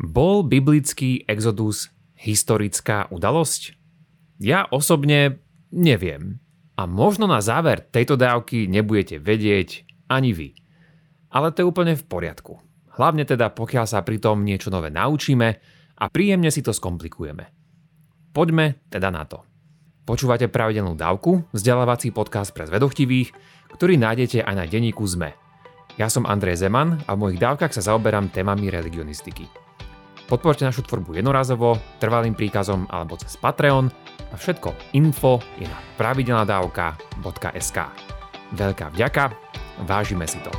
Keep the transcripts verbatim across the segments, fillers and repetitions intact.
Bol biblický exodus historická udalosť? Ja osobne neviem. A možno na záver tejto dávky nebudete vedieť ani vy. Ale to je úplne v poriadku. Hlavne teda pokiaľ sa pri tom niečo nové naučíme a príjemne si to skomplikujeme. Poďme teda na to. Počúvate pravidelnú dávku, vzdelávací podcast pre zvedochtivých, ktorý nájdete aj na denníku zet em e. Ja som Andrej Zeman a v mojich dávkach sa zaoberám témami religionistiky. Podporte našu tvorbu jednorazovo, trvalým príkazom alebo cez Patreon a všetko info je na pravideladavka bodka es ká. Veľká vďaka, vážime si to.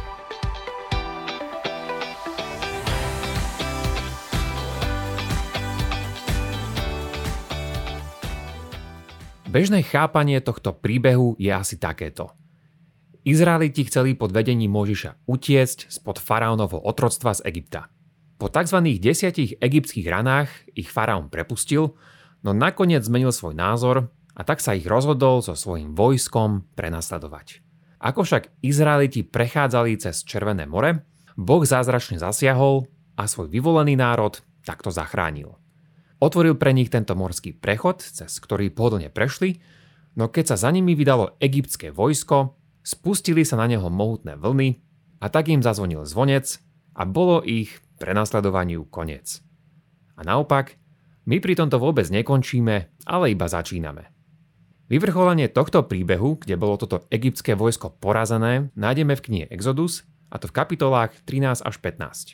Bežné chápanie tohto príbehu je asi takéto. Izraeliti chceli pod vedením Mojžiša utiecť spod faraónovho otroctva z Egypta. Po tzv. desiatich egyptských ranách ich faraón prepustil, no nakoniec zmenil svoj názor a tak sa ich rozhodol so svojím vojskom prenasledovať. Ako však Izraeliti prechádzali cez Červené more, Boh zázračne zasiahol a svoj vyvolený národ takto zachránil. Otvoril pre nich tento morský prechod, cez ktorý pohodlne prešli, no keď sa za nimi vydalo egyptské vojsko, spustili sa na neho mohutné vlny a tak im zazvonil zvonec a bolo ich prenasledovaniu koniec. A naopak, my pri tomto vôbec nekončíme, ale iba začíname. Vyvrcholenie tohto príbehu, kde bolo toto egyptské vojsko porazené, nájdeme v knihe Exodus, a to v kapitolách trinásť až pätnásť.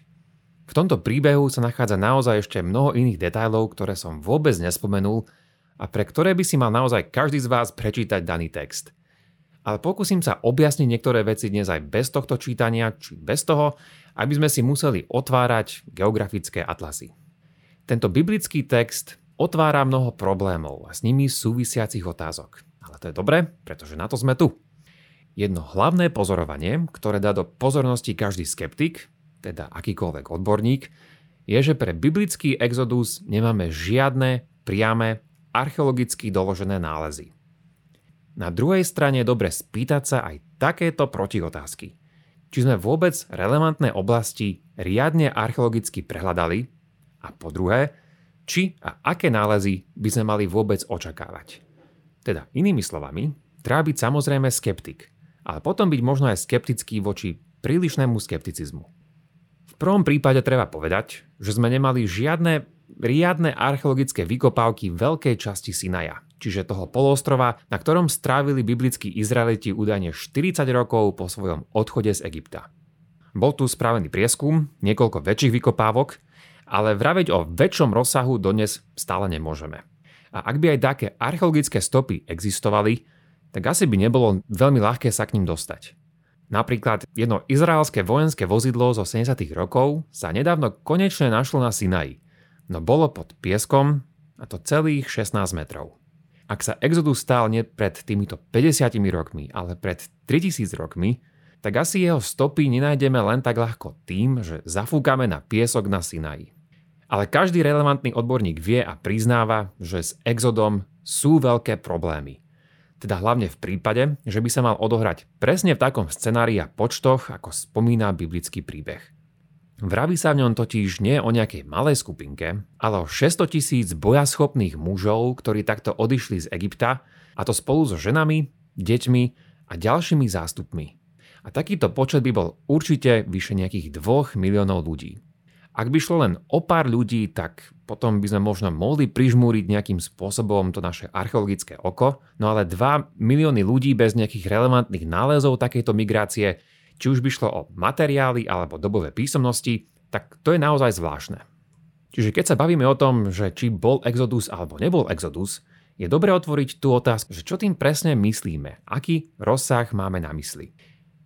V tomto príbehu sa nachádza naozaj ešte mnoho iných detailov, ktoré som vôbec nespomenul a pre ktoré by si mal naozaj každý z vás prečítať daný text. Ale pokúsim sa objasniť niektoré veci dnes aj bez tohto čítania, či bez toho, aby sme si museli otvárať geografické atlasy. Tento biblický text otvára mnoho problémov a s nimi súvisiacich otázok. Ale to je dobre, pretože na to sme tu. Jedno hlavné pozorovanie, ktoré dá do pozornosti každý skeptik, teda akýkoľvek odborník, je, že pre biblický exodus nemáme žiadne priame archeologicky doložené nálezy. Na druhej strane je dobre spýtať sa aj takéto protiotázky. Či sme vôbec relevantné oblasti riadne archeologicky prehľadali? A po druhé, či a aké nálezy by sme mali vôbec očakávať? Teda inými slovami, treba byť samozrejme skeptik, ale potom byť možno aj skeptický voči prílišnému skepticizmu. V prvom prípade treba povedať, že sme nemali žiadne riadne archeologické vykopávky veľkej časti Sinaja, čiže toho poloostrova, na ktorom strávili biblickí Izraeliti údajne štyridsať rokov po svojom odchode z Egypta. Bol tu spravený prieskum, niekoľko väčších vykopávok, ale vraveť o väčšom rozsahu dodnes stále nemôžeme. A ak by aj také archeologické stopy existovali, tak asi by nebolo veľmi ľahké sa k ním dostať. Napríklad jedno izraelské vojenské vozidlo zo sedemdesiatych rokov sa nedávno konečne našlo na Sinaji, no bolo pod pieskom, a to celých šestnásť metrov. Ak sa exodus stal nie pred týmito päťdesiatimi rokmi, ale pred tritisíc rokmi, tak asi jeho stopy nenájdeme len tak ľahko tým, že zafúkame na piesok na Sinaji. Ale každý relevantný odborník vie a priznáva, že s exodom sú veľké problémy. Teda hlavne v prípade, že by sa mal odohrať presne v takom scenárii a počtoch, ako spomína biblický príbeh. Vraví sa v ňom totiž nie o nejakej malej skupinke, ale o šesťsto tisíc bojaschopných mužov, ktorí takto odišli z Egypta, a to spolu so ženami, deťmi a ďalšími zástupmi. A takýto počet by bol určite vyše nejakých dvoch miliónov ľudí. Ak by šlo len o pár ľudí, tak potom by sme možno mohli prižmúriť nejakým spôsobom to naše archeologické oko, no ale dva milióny ľudí bez nejakých relevantných nálezov takejto migrácie, či už by šlo o materiály alebo dobové písomnosti, tak to je naozaj zvláštne. Čiže keď sa bavíme o tom, že či bol exodus alebo nebol exodus, je dobre otvoriť tú otázku, že čo tým presne myslíme, aký rozsah máme na mysli.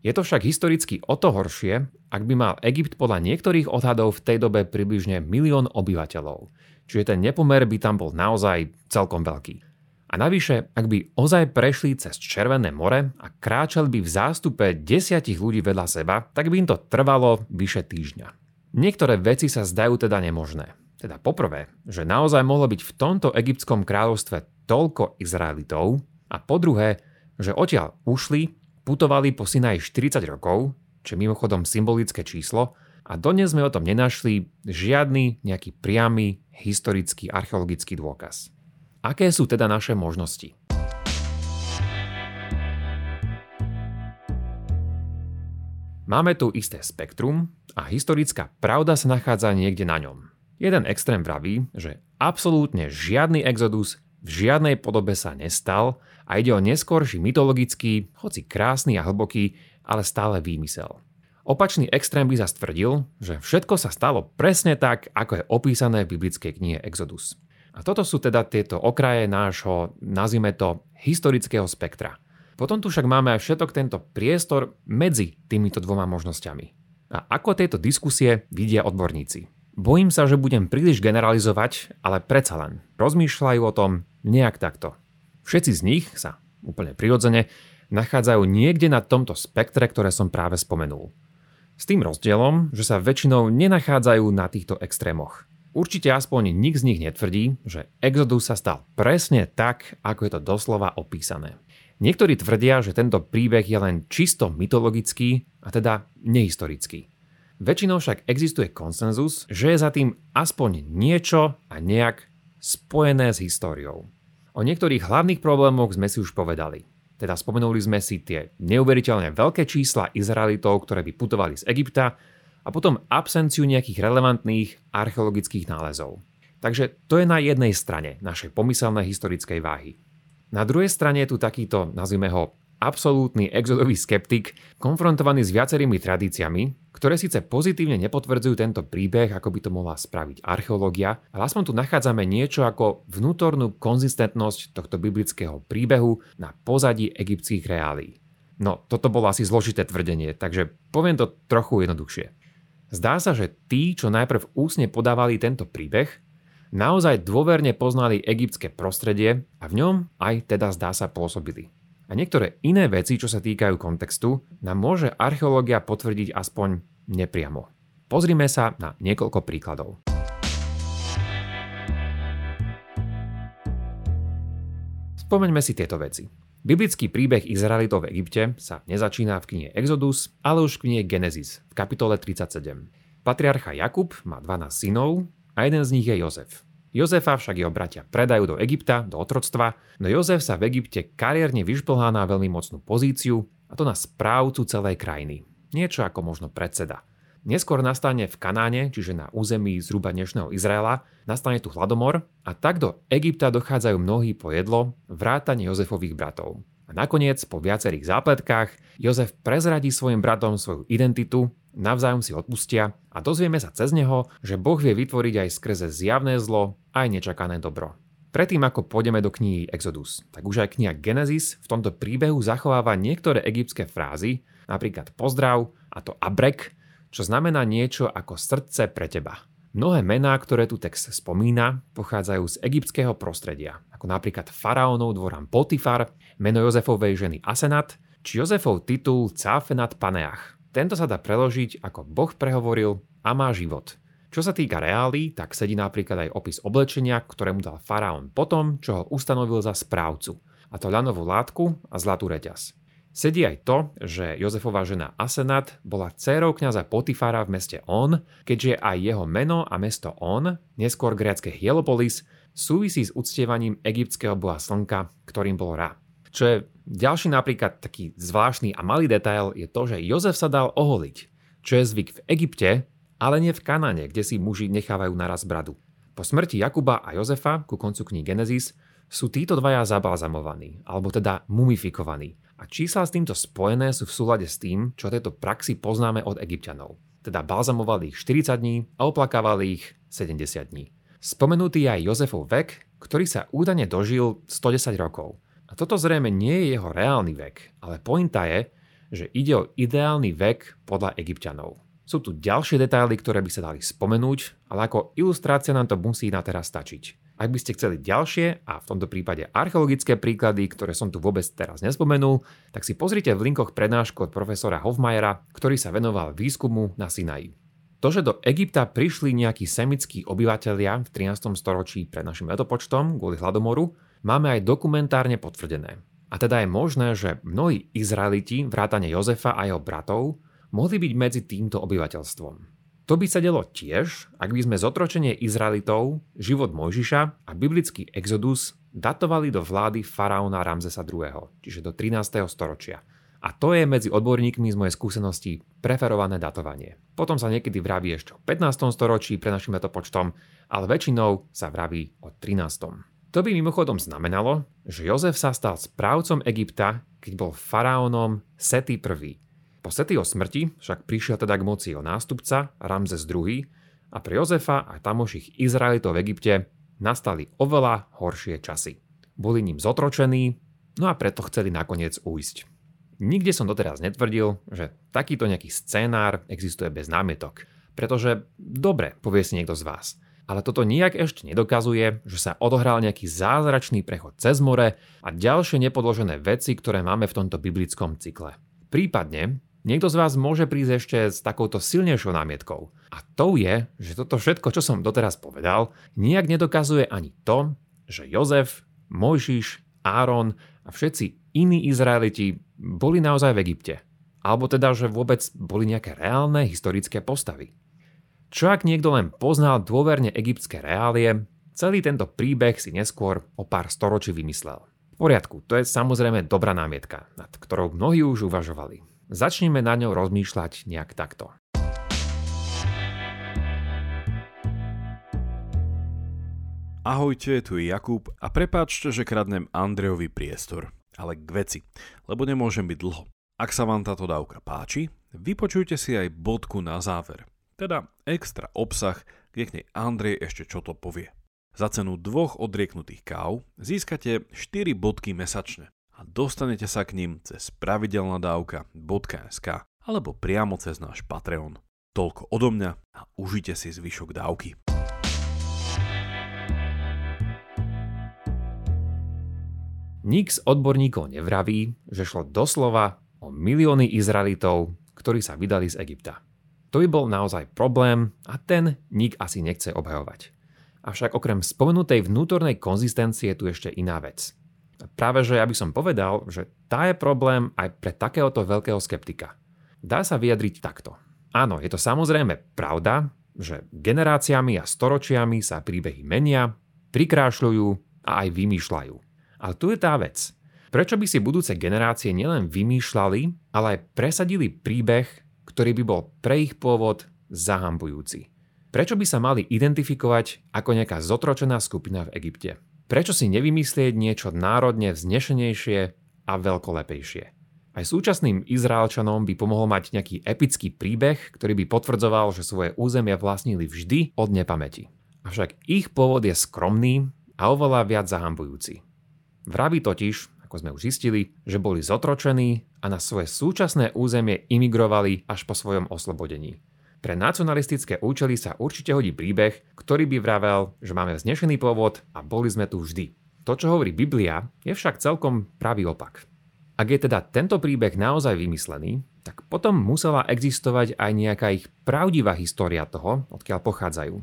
Je to však historicky o to horšie, ak by mal Egypt podľa niektorých odhadov v tej dobe približne milión obyvateľov. Čiže ten nepomer by tam bol naozaj celkom veľký. A navyše, ak by ozaj prešli cez Červené more a kráčali by v zástupe desiatich ľudí vedľa seba, tak by im to trvalo vyše týždňa. Niektoré veci sa zdajú teda nemožné. Teda poprvé, že naozaj mohlo byť v tomto egyptskom kráľovstve toľko Izraelitov, a po druhé, že odtiaľ ušli, putovali po Sinaji štyridsať rokov, čo mimochodom symbolické číslo, a A dodnes sme o tom nenašli žiadny nejaký priamy historický archeologický dôkaz. Aké sú teda naše možnosti? Máme tu isté spektrum a historická pravda sa nachádza niekde na ňom. Jeden extrém praví, že absolútne žiadny exodus v žiadnej podobe sa nestal a ide o neskorší mytologický, hoci krásny a hlboký, ale stále výmysel. Opačný extrém by zas tvrdil, že všetko sa stalo presne tak, ako je opísané v biblickej knihe Exodus. A toto sú teda tieto okraje nášho, nazvime to, historického spektra. Potom tu však máme aj všetok tento priestor medzi týmito dvoma možnosťami. A ako tieto diskusie vidia odborníci? Bojím sa, že budem príliš generalizovať, ale predsa len rozmýšľajú o tom nejak takto. Všetci z nich sa, úplne prirodzene, nachádzajú niekde na tomto spektre, ktoré som práve spomenul. S tým rozdielom, že sa väčšinou nenachádzajú na týchto extrémoch. Určite aspoň nik z nich netvrdí, že Exodus sa stal presne tak, ako je to doslova opísané. Niektorí tvrdia, že tento príbeh je len čisto mytologický a teda nehistorický. Väčšinou však existuje konsenzus, že je za tým aspoň niečo a nejak spojené s históriou. O niektorých hlavných problémoch sme si už povedali. Teda spomenuli sme si tie neuveriteľne veľké čísla Izraelitov, ktoré by putovali z Egypta a potom absenciu nejakých relevantných archeologických nálezov. Takže to je na jednej strane našej pomyselnej historickej váhy. Na druhej strane je tu takýto, nazvime ho, absolútny exodový skeptik, konfrontovaný s viacerými tradíciami, ktoré síce pozitívne nepotvrdzujú tento príbeh, ako by to mohla spraviť archeológia, ale aspoň tu nachádzame niečo ako vnútornú konzistentnosť tohto biblického príbehu na pozadí egyptských reálií. No, toto bolo asi zložité tvrdenie, takže poviem to trochu jednoduchšie. Zdá sa, že tí, čo najprv ústne podávali tento príbeh, naozaj dôverne poznali egyptské prostredie a v ňom aj teda zdá sa pôsobili. A niektoré iné veci, čo sa týkajú kontextu, nám môže archeológia potvrdiť aspoň nepriamo. Pozrime sa na niekoľko príkladov. Spomeňme si tieto veci. Biblický príbeh Izraelitov v Egypte sa nezačína v knihe Exodus, ale už v knihe Genesis v kapitole tridsaťsedem. Patriarcha Jakub má dvanásť synov a jeden z nich je Jozef. Jozefa však jeho bratia predajú do Egypta, do otroctva, no Jozef sa v Egypte kariérne vyšplhá na veľmi mocnú pozíciu, a to na správcu celej krajiny. Niečo ako možno predseda. Neskôr nastane v Kanáne, čiže na území zhruba dnešného Izraela, nastane tu hladomor a tak do Egypta dochádzajú mnohí po jedlo, vrátane Jozefových bratov. A nakoniec, po viacerých zápletkách, Jozef prezradí svojim bratom svoju identitu, navzájom si odpustia a dozvieme sa cez neho, že Boh vie vytvoriť aj skrze zjavné zlo aj nečakané dobro. Predtým, ako pôjdeme do knihy Exodus, tak už aj kniha Genesis v tomto príbehu zachováva niektoré egyptské frázy, napríklad pozdrav, a to abrek, čo znamená niečo ako srdce pre teba. Mnohé mená, ktoré tu text spomína, pochádzajú z egyptského prostredia, ako napríklad faraónov dvoran Potifar, meno Jozefovej ženy Asenat, či Jozefov titul Cáfenat Paneach. Tento sa dá preložiť ako Boh prehovoril a má život. Čo sa týka reálí, tak sedí napríklad aj opis oblečenia, ktorému dal faraón potom, čo ho ustanovil za správcu, a to ľanovú látku a zlatú reťaz. Sedí aj to, že Jozefova žena Asenat bola dcérou kňaza Potifara v meste On, keďže aj jeho meno a mesto On, neskôr grécke Heliopolis, súvisí s uctievaním egyptského boha slnka, ktorým bol Ra. Čo je ďalší napríklad taký zvláštny a malý detail je to, že Jozef sa dal oholiť, čo je zvyk v Egypte, ale nie v Kanáne, kde si muži nechávajú naraz bradu. Po smrti Jakuba a Jozefa ku koncu knihy Genesis sú títo dvaja zabalzamovaní, alebo teda mumifikovaní. A čísla s týmto spojené sú v súlade s tým, čo tejto praxi poznáme od Egypťanov. Teda balzamovali ich štyridsať dní a oplakávali ich sedemdesiat dní. Spomenutý je aj Jozefov vek, ktorý sa údajne dožil stodesať rokov. A toto zrejme nie je jeho reálny vek, ale pointa je, že ide o ideálny vek podľa Egypťanov. Sú tu ďalšie detaily, ktoré by sa dali spomenúť, ale ako ilustrácia nám to musí na teraz stačiť. Ak by ste chceli ďalšie a v tomto prípade archeologické príklady, ktoré som tu vôbec teraz nespomenul, tak si pozrite v linkoch prednášku od profesora Hofmajera, ktorý sa venoval výskumu na Sinaji. To, že do Egypta prišli nejakí semickí obyvatelia v trinástom storočí pred našim letopočtom kvôli hladomoru, máme aj dokumentárne potvrdené. A teda je možné, že mnohí Izraeliti, vrátane Jozefa a jeho bratov, mohli byť medzi týmto obyvateľstvom. To To by sa delo tiež, ak by sme zotročenie Izraelitov, život Mojžiša a biblický exodus datovali do vlády faraóna Ramzesa druhého, čiže do trinásteho storočia. A to je medzi odborníkmi z mojej skúsenosti preferované datovanie. Potom sa niekedy vraví ešte o pätnástom storočí pre našim letopočtom, ale väčšinou sa vraví o trinástom. To by mimochodom znamenalo, že Jozef sa stal správcom Egypta, keď bol faraónom Seti Prvý. Po Setiho smrti však prišiel teda k moci jeho nástupca Ramzes Druhý a pre Jozefa a tamoších Izraelitov v Egypte nastali oveľa horšie časy. Boli ním zotročení, no a preto chceli nakoniec ujsť. Nikde som doteraz netvrdil, že takýto nejaký scénár existuje bez námietok. Pretože, dobre, povie si niekto z vás, ale toto nijak ešte nedokazuje, že sa odohral nejaký zázračný prechod cez more a ďalšie nepodložené veci, ktoré máme v tomto biblickom cykle. Prípadne, niekto z vás môže prísť ešte s takouto silnejšou námietkou. A to je, že toto všetko, čo som doteraz povedal, nijak nedokazuje ani to, že Jozef, Mojžiš, Áron a všetci iní Izraeliti boli naozaj v Egypte. Alebo teda, že vôbec boli nejaké reálne historické postavy. Čo ak niekto len poznal dôverne egyptské reálie, celý tento príbeh si neskôr o pár storočí vymyslel. V poriadku, to je samozrejme dobrá námietka, nad ktorou mnohí už uvažovali. Začneme na ňou rozmýšľať nejak takto. Ahojte, tu je Jakub a prepáčte, že kradnem Andrejovi priestor, ale k veci, lebo nemôžem byť dlho. Ak sa vám táto dávka páči, vypočujte si aj bodku na záver, teda extra obsah, kde k nej Andrej ešte čo to povie. Za cenu dvoch odrieknutých káv získate štyri bodky mesačne a dostanete sa k nim cez pravidelnadavka bodka es ká alebo priamo cez náš Patreon. Toľko odo mňa a užite si zvyšok dávky. Nik z odborníkov nevraví, že šlo doslova o milióny Izraelitov, ktorí sa vydali z Egypta. To by bol naozaj problém a ten nik asi nechce obhajovať. Avšak okrem spomenutej vnútornej konzistencie je tu ešte iná vec. Práve že ja by som povedal, že tá je problém aj pre takéhoto veľkého skeptika. Dá sa vyjadriť takto. Áno, je to samozrejme pravda, že generáciami a storočiami sa príbehy menia, prikrášľujú a aj vymýšľajú. Ale tu je tá vec. Prečo by si budúce generácie nielen vymýšľali, ale aj presadili príbeh, ktorý by bol pre ich pôvod zahambujúci? Prečo by sa mali identifikovať ako nejaká zotročená skupina v Egypte? Prečo si nevymyslieť niečo národne vznešenejšie a veľkolepejšie? Aj súčasným Izraelčanom by pomohol mať nejaký epický príbeh, ktorý by potvrdzoval, že svoje územia vlastnili vždy od nepamäti. Avšak ich pôvod je skromný a oveľa viac zahambujúci. Vraví totiž, ako sme už zistili, že boli zotročení a na svoje súčasné územie imigrovali až po svojom oslobodení. Pre nacionalistické účely sa určite hodí príbeh, ktorý by vravel, že máme vznešený pôvod a boli sme tu vždy. To, čo hovorí Biblia, je však celkom pravý opak. Ak je teda tento príbeh naozaj vymyslený, tak potom musela existovať aj nejaká ich pravdivá história toho, odkiaľ pochádzajú.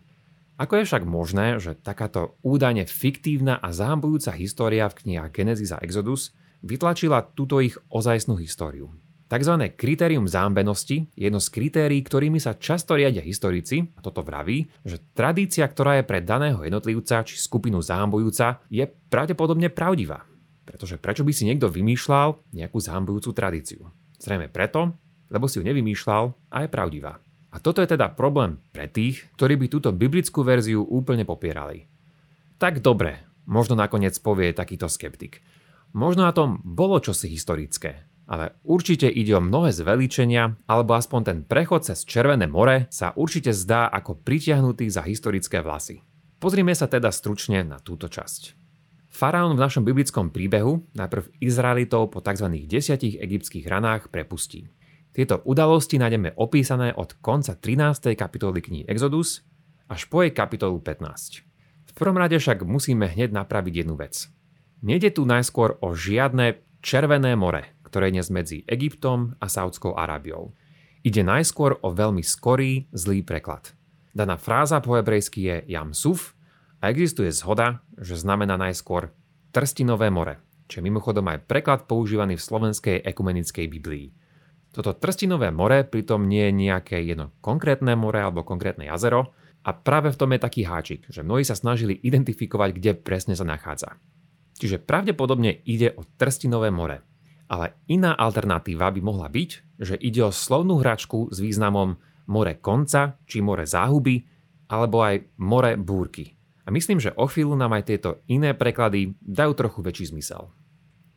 Ako je však možné, že takáto údajne fiktívna a zahambujúca história v knihách Genesis a Exodus vytlačila túto ich ozajstnú históriu? Takzvané kritérium zahambenosti je jedno z kritérií, ktorými sa často riadia historici, a toto vraví, že tradícia, ktorá je pre daného jednotlivca či skupinu zahambujúca, je pravdepodobne pravdivá. Pretože prečo by si niekto vymýšľal nejakú zahambujúcu tradíciu? Zrejme preto, lebo si ju nevymýšľal a je pravdivá. A toto je teda problém pre tých, ktorí by túto biblickú verziu úplne popierali. Tak dobre, možno nakoniec povie takýto skeptik. Možno na tom bolo čosi historické. Ale určite ide o mnohé zveličenia, alebo aspoň ten prechod cez Červené more sa určite zdá ako pritiahnutý za historické vlasy. Pozrime sa teda stručne na túto časť. Faraón v našom biblickom príbehu najprv Izraelitov po tzv. desiatich egyptských ranách prepustí. Tieto udalosti nájdeme opísané od konca trinástej kapitoly knihy Exodus až po jej kapitolu pätnástu. V prvom rade však musíme hneď napraviť jednu vec. Nejde tu najskôr o žiadne Červené more, ktoré je dnes medzi Egyptom a Saudskou Arábiou. Ide najskôr o veľmi skorý, zlý preklad. Daná fráza po hebrejsky je Yam Suf a existuje zhoda, že znamená najskôr Trstinové more, čo je mimochodom aj preklad používaný v slovenskej ekumenickej Biblii. To Toto trstinové more pritom nie je nejaké jedno konkrétne more alebo konkrétne jazero a práve v tom je taký háčik, že mnohí sa snažili identifikovať, kde presne sa nachádza. Čiže pravdepodobne ide o trstinové more. Ale iná alternatíva by mohla byť, že ide o slovnú hračku s významom more konca či more záhuby alebo aj more búrky. A myslím, že o chvíľu nám aj tieto iné preklady dajú trochu väčší zmysel.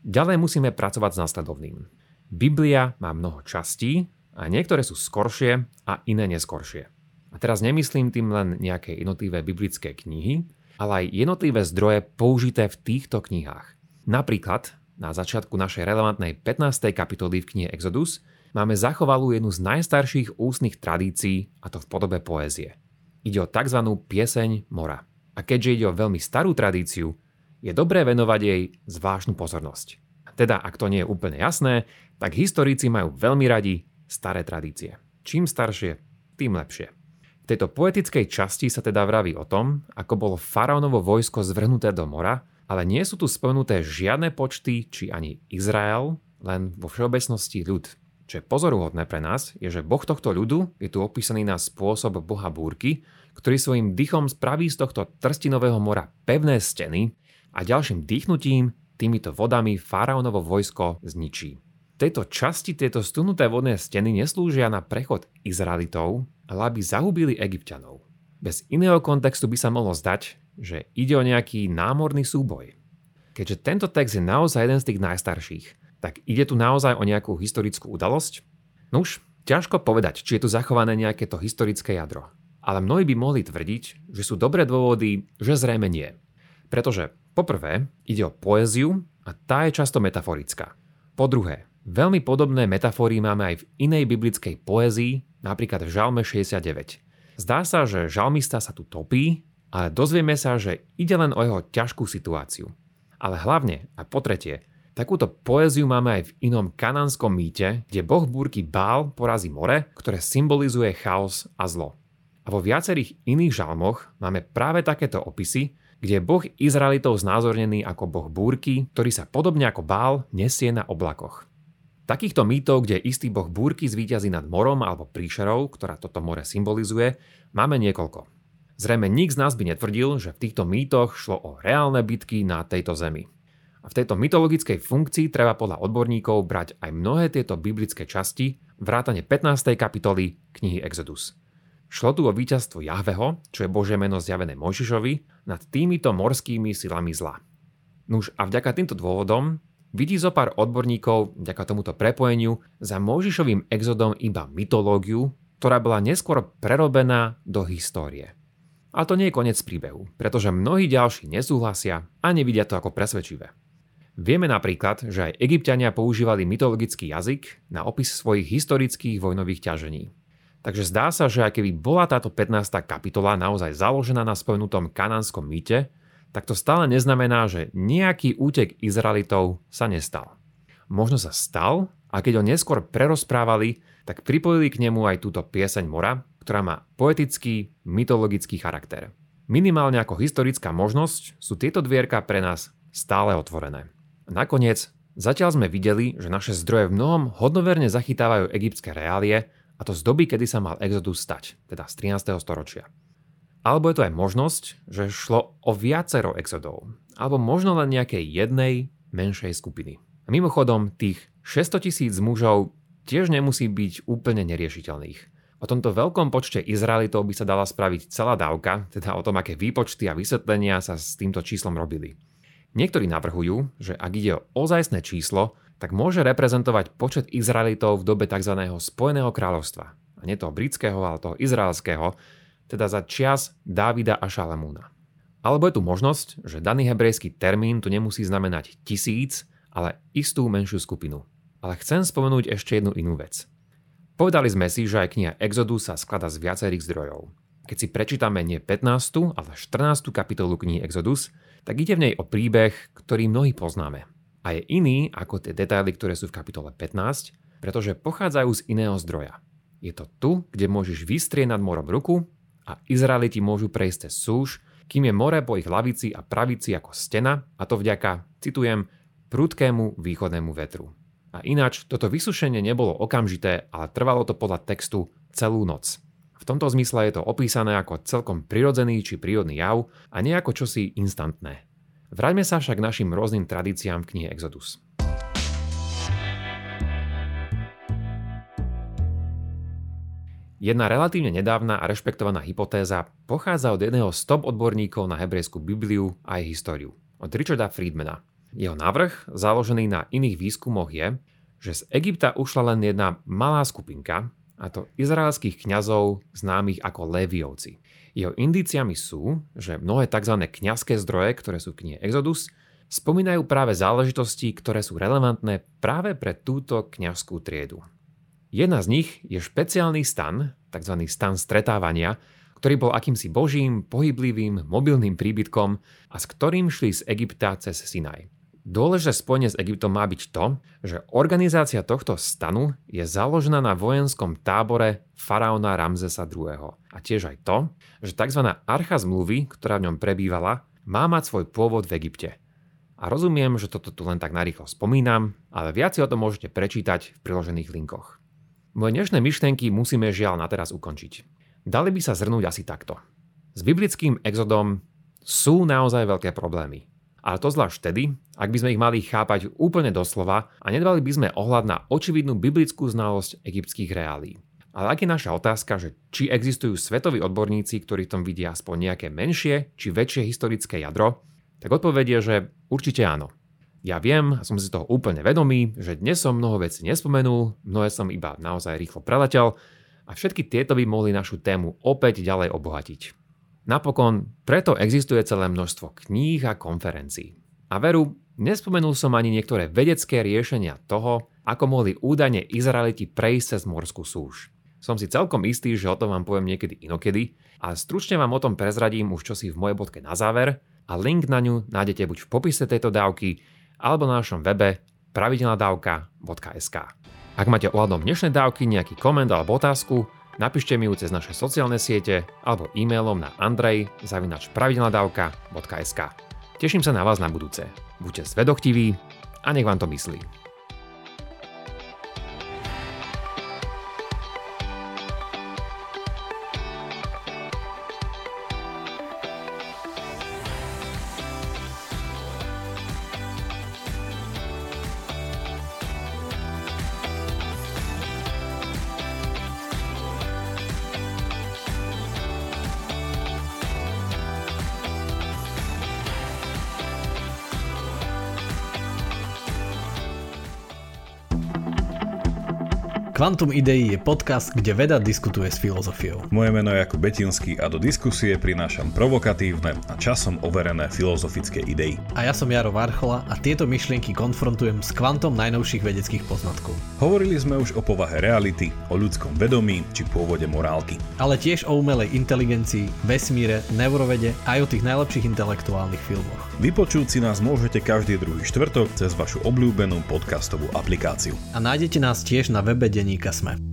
Ďalej musíme pracovať s nasledovným. Biblia má mnoho častí a niektoré sú skoršie a iné neskoršie. A teraz nemyslím tým len nejaké jednotlivé biblické knihy, ale aj jednotlivé zdroje použité v týchto knihách. Napríklad na začiatku našej relevantnej pätnástej kapitoly v knihe Exodus máme zachovalú jednu z najstarších ústnych tradícií, a to v podobe poézie. Ide o tzv. Pieseň mora. A keďže ide o veľmi starú tradíciu, je dobré venovať jej zvláštnu pozornosť. Teda, ak to nie je úplne jasné, tak historici majú veľmi radi staré tradície. Čím staršie, tým lepšie. V tejto poetickej časti sa teda vraví o tom, ako bolo faraónovo vojsko zvrhnuté do mora, ale nie sú tu spomenuté žiadne počty, či ani Izrael, len vo všeobecnosti ľud. Čo je pozoruhodné pre nás, je, že boh tohto ľudu je tu opísaný na spôsob boha búrky, ktorý svojim dýchom spraví z tohto trstinového mora pevné steny a ďalším dýchnutím týmito vodami faraónovo vojsko zničí. Tejto časti tieto stuhnuté vodné steny neslúžia na prechod Izraelitov, ale aby zahubili Egypťanov. Bez iného kontextu by sa mohlo zdať, že ide o nejaký námorný súboj. Keďže tento text je naozaj jeden z tých najstarších, tak ide tu naozaj o nejakú historickú udalosť? Nuž, ťažko povedať, či je tu zachované nejaké to historické jadro. Ale mnohí by mohli tvrdiť, že sú dobré dôvody, že zrejme nie. Pretože, poprvé, ide o poéziu a tá je často metaforická. Po druhé, veľmi podobné metafory máme aj v inej biblickej poézii, napríklad v Žalme šesťdesiatdeväť. Zdá sa, že žalmista sa tu topí, ale dozvieme sa, že ide len o jeho ťažkú situáciu. Ale hlavne, a po tretie, takúto poéziu máme aj v inom kanánskom mýte, kde boh búrky Bál porazí more, ktoré symbolizuje chaos a zlo. A vo viacerých iných žalmoch máme práve takéto opisy, kde je boh Izraelitov znázornený ako boh búrky, ktorý sa podobne ako Bál nesie na oblakoch. Takýchto mýtov, kde istý boh búrky zvíťazí nad morom alebo príšerou, ktorá toto more symbolizuje, máme niekoľko. Zrejme nik z nás by netvrdil, že v týchto mýtoch šlo o reálne bitky na tejto zemi. A v tejto mytologickej funkcii treba podľa odborníkov brať aj mnohé tieto biblické časti, vrátane pätnástej kapitoly knihy Exodus. Šlo tu o víťazstvo Jahveho, čo je Božie meno zjavené Mojžišovi, nad týmito morskými silami zla. Nuž a vďaka týmto dôvodom vidí zo pár odborníkov vďaka tomuto prepojeniu za Mojžišovým exodom iba mytológiu, ktorá bola neskôr prerobená do histórie. Ale to nie je koniec príbehu, pretože mnohí ďalší nesúhlasia a nevidia to ako presvedčivé. Vieme napríklad, že aj Egypťania používali mytologický jazyk na opis svojich historických vojnových ťažení. Takže zdá sa, že aj keby bola táto pätnásta kapitola naozaj založená na spomenutom kanánskom mýte, tak to stále neznamená, že nejaký útek Izraelitov sa nestal. Možno sa stal, a keď ho neskôr prerozprávali, tak pripojili k nemu aj túto pieseň mora, ktorá má poetický, mytologický charakter. Minimálne ako historická možnosť sú tieto dvierka pre nás stále otvorené. Nakoniec, zatiaľ sme videli, že naše zdroje v mnohom hodnoverne zachytávajú egyptské reálie, a to z doby, kedy sa mal Exodus stať, teda z trinásteho storočia. Alebo je to aj možnosť, že šlo o viacero exodov, alebo možno len nejakej jednej menšej skupiny. A mimochodom, tých šesťsto tisíc mužov tiež nemusí byť úplne neriešiteľných. O tomto veľkom počte Izraelitov by sa dala spraviť celá dávka, teda o tom, aké výpočty a vysvetlenia sa s týmto číslom robili. Niektorí navrhujú, že ak ide o ozajstné číslo, tak môže reprezentovať počet Izraelitov v dobe tzv. Spojeného kráľovstva. A nie toho britského, ale toho izraelského, teda za čias Dávida a Šalamúna. Alebo je tu možnosť, že daný hebrejský termín tu nemusí znamenať tisíc, ale istú menšiu skupinu. Ale chcem spomenúť ešte jednu inú vec. Povedali sme si, že aj kniha Exodus sa skladá z viacerých zdrojov. Keď si prečítame nie pätnástu, ale štrnástu kapitolu knihy Exodus, tak ide v nej o príbeh, ktorý mnohí poznáme. A je iný ako tie detaily, ktoré sú v kapitole pätnástej, pretože pochádzajú z iného zdroja. Je to tu, kde môžeš vystrieť nad morom ruku a Izraeliti môžu prejsť cez súš, kým je more po ich lavici a pravici ako stena, a to vďaka, citujem, prudkému východnému vetru. A ináč, toto vysušenie nebolo okamžité, ale trvalo to podľa textu celú noc. V tomto zmysle je to opísané ako celkom prirodzený či prírodný jav a nie ako čosi instantné. Vráťme sa však k našim rôznym tradíciám v knihe Exodus. Jedna relatívne nedávna a rešpektovaná hypotéza pochádza od jedného z top odborníkov na hebrejskú Bibliu a jej históriu, od Richarda Friedmana. Jeho návrh, založený na iných výskumoch, je, že z Egypta ušla len jedna malá skupinka, a to izraelských kňazov známych ako Levijovci. Jeho indíciami sú, že mnohé tzv. Kňazské zdroje, ktoré sú v knihe Exodus, spomínajú práve záležitosti, ktoré sú relevantné práve pre túto kňazskú triedu. Jedna z nich je špeciálny stan, tzv. Stan stretávania, ktorý bol akýmsi božím, pohyblivým, mobilným príbytkom a s ktorým šli z Egypta cez Sinaj. Dôležité spojenie s Egyptom má byť to, že organizácia tohto stanu je založená na vojenskom tábore faraóna Ramzesa druhého. A tiež aj to, že tzv. Archa zmluvy, ktorá v ňom prebývala, má mať svoj pôvod v Egypte. A rozumiem, že toto tu len tak narýchlo spomínam, ale viac si o tom môžete prečítať v priložených linkoch. Moje dnešné myšlienky musíme žiaľ na teraz ukončiť. Dali by sa zhrnúť asi takto. S biblickým exodom sú naozaj veľké problémy. Ale to zvlášť vtedy, ak by sme ich mali chápať úplne doslova a nedbali by sme ohľad na očividnú biblickú znalosť egyptských reálií. Ale ak je naša otázka, že či existujú svetoví odborníci, ktorí v tom vidia aspoň nejaké menšie či väčšie historické jadro, tak odpovedie, že určite áno. Ja viem, som si toho úplne vedomý, že dnes som mnoho vecí nespomenul, mnohé som iba naozaj rýchlo preletel a všetky tieto by mohli našu tému opäť ďalej obohatiť. Napokon, preto existuje celé množstvo kníh a konferencií. A veru, nespomenul som ani niektoré vedecké riešenia toho, ako mohli údajne Izraeliti prejsť cez morskú súš. Som si celkom istý, že o tom vám poviem niekedy inokedy a stručne vám o tom prezradím už čosi v mojej bodke na záver a link na ňu nájdete buď v popise tejto dávky, alebo na našom webe pravideladavka bodka es ká. Ak máte ohľadom dnešnej dávky nejaký koment alebo otázku, napíšte mi ju cez naše sociálne siete alebo e-mailom na andrej zavináč pravidelná dávka bodka es ká. Teším sa na vás na budúce. Buďte zvedochtiví a nech vám to myslí. Kvantum ideí je podcast, kde veda diskutuje s filozofiou. Moje meno je Jakub Betiňský a do diskusie prinášam provokatívne a časom overené filozofické idey. A ja som Jaro Varchola a tieto myšlienky konfrontujem s kvantom najnovších vedeckých poznatkov. Hovorili sme už o povahe reality, o ľudskom vedomí či pôvode morálky. Ale tiež o umelej inteligencii, vesmíre, neurovede aj o tých najlepších intelektuálnych filmoch. Vypočuť si nás môžete každý druhý štvrtok cez vašu obľúbenú podcastovú aplikáciu. A nájdete nás tiež na webe Sme.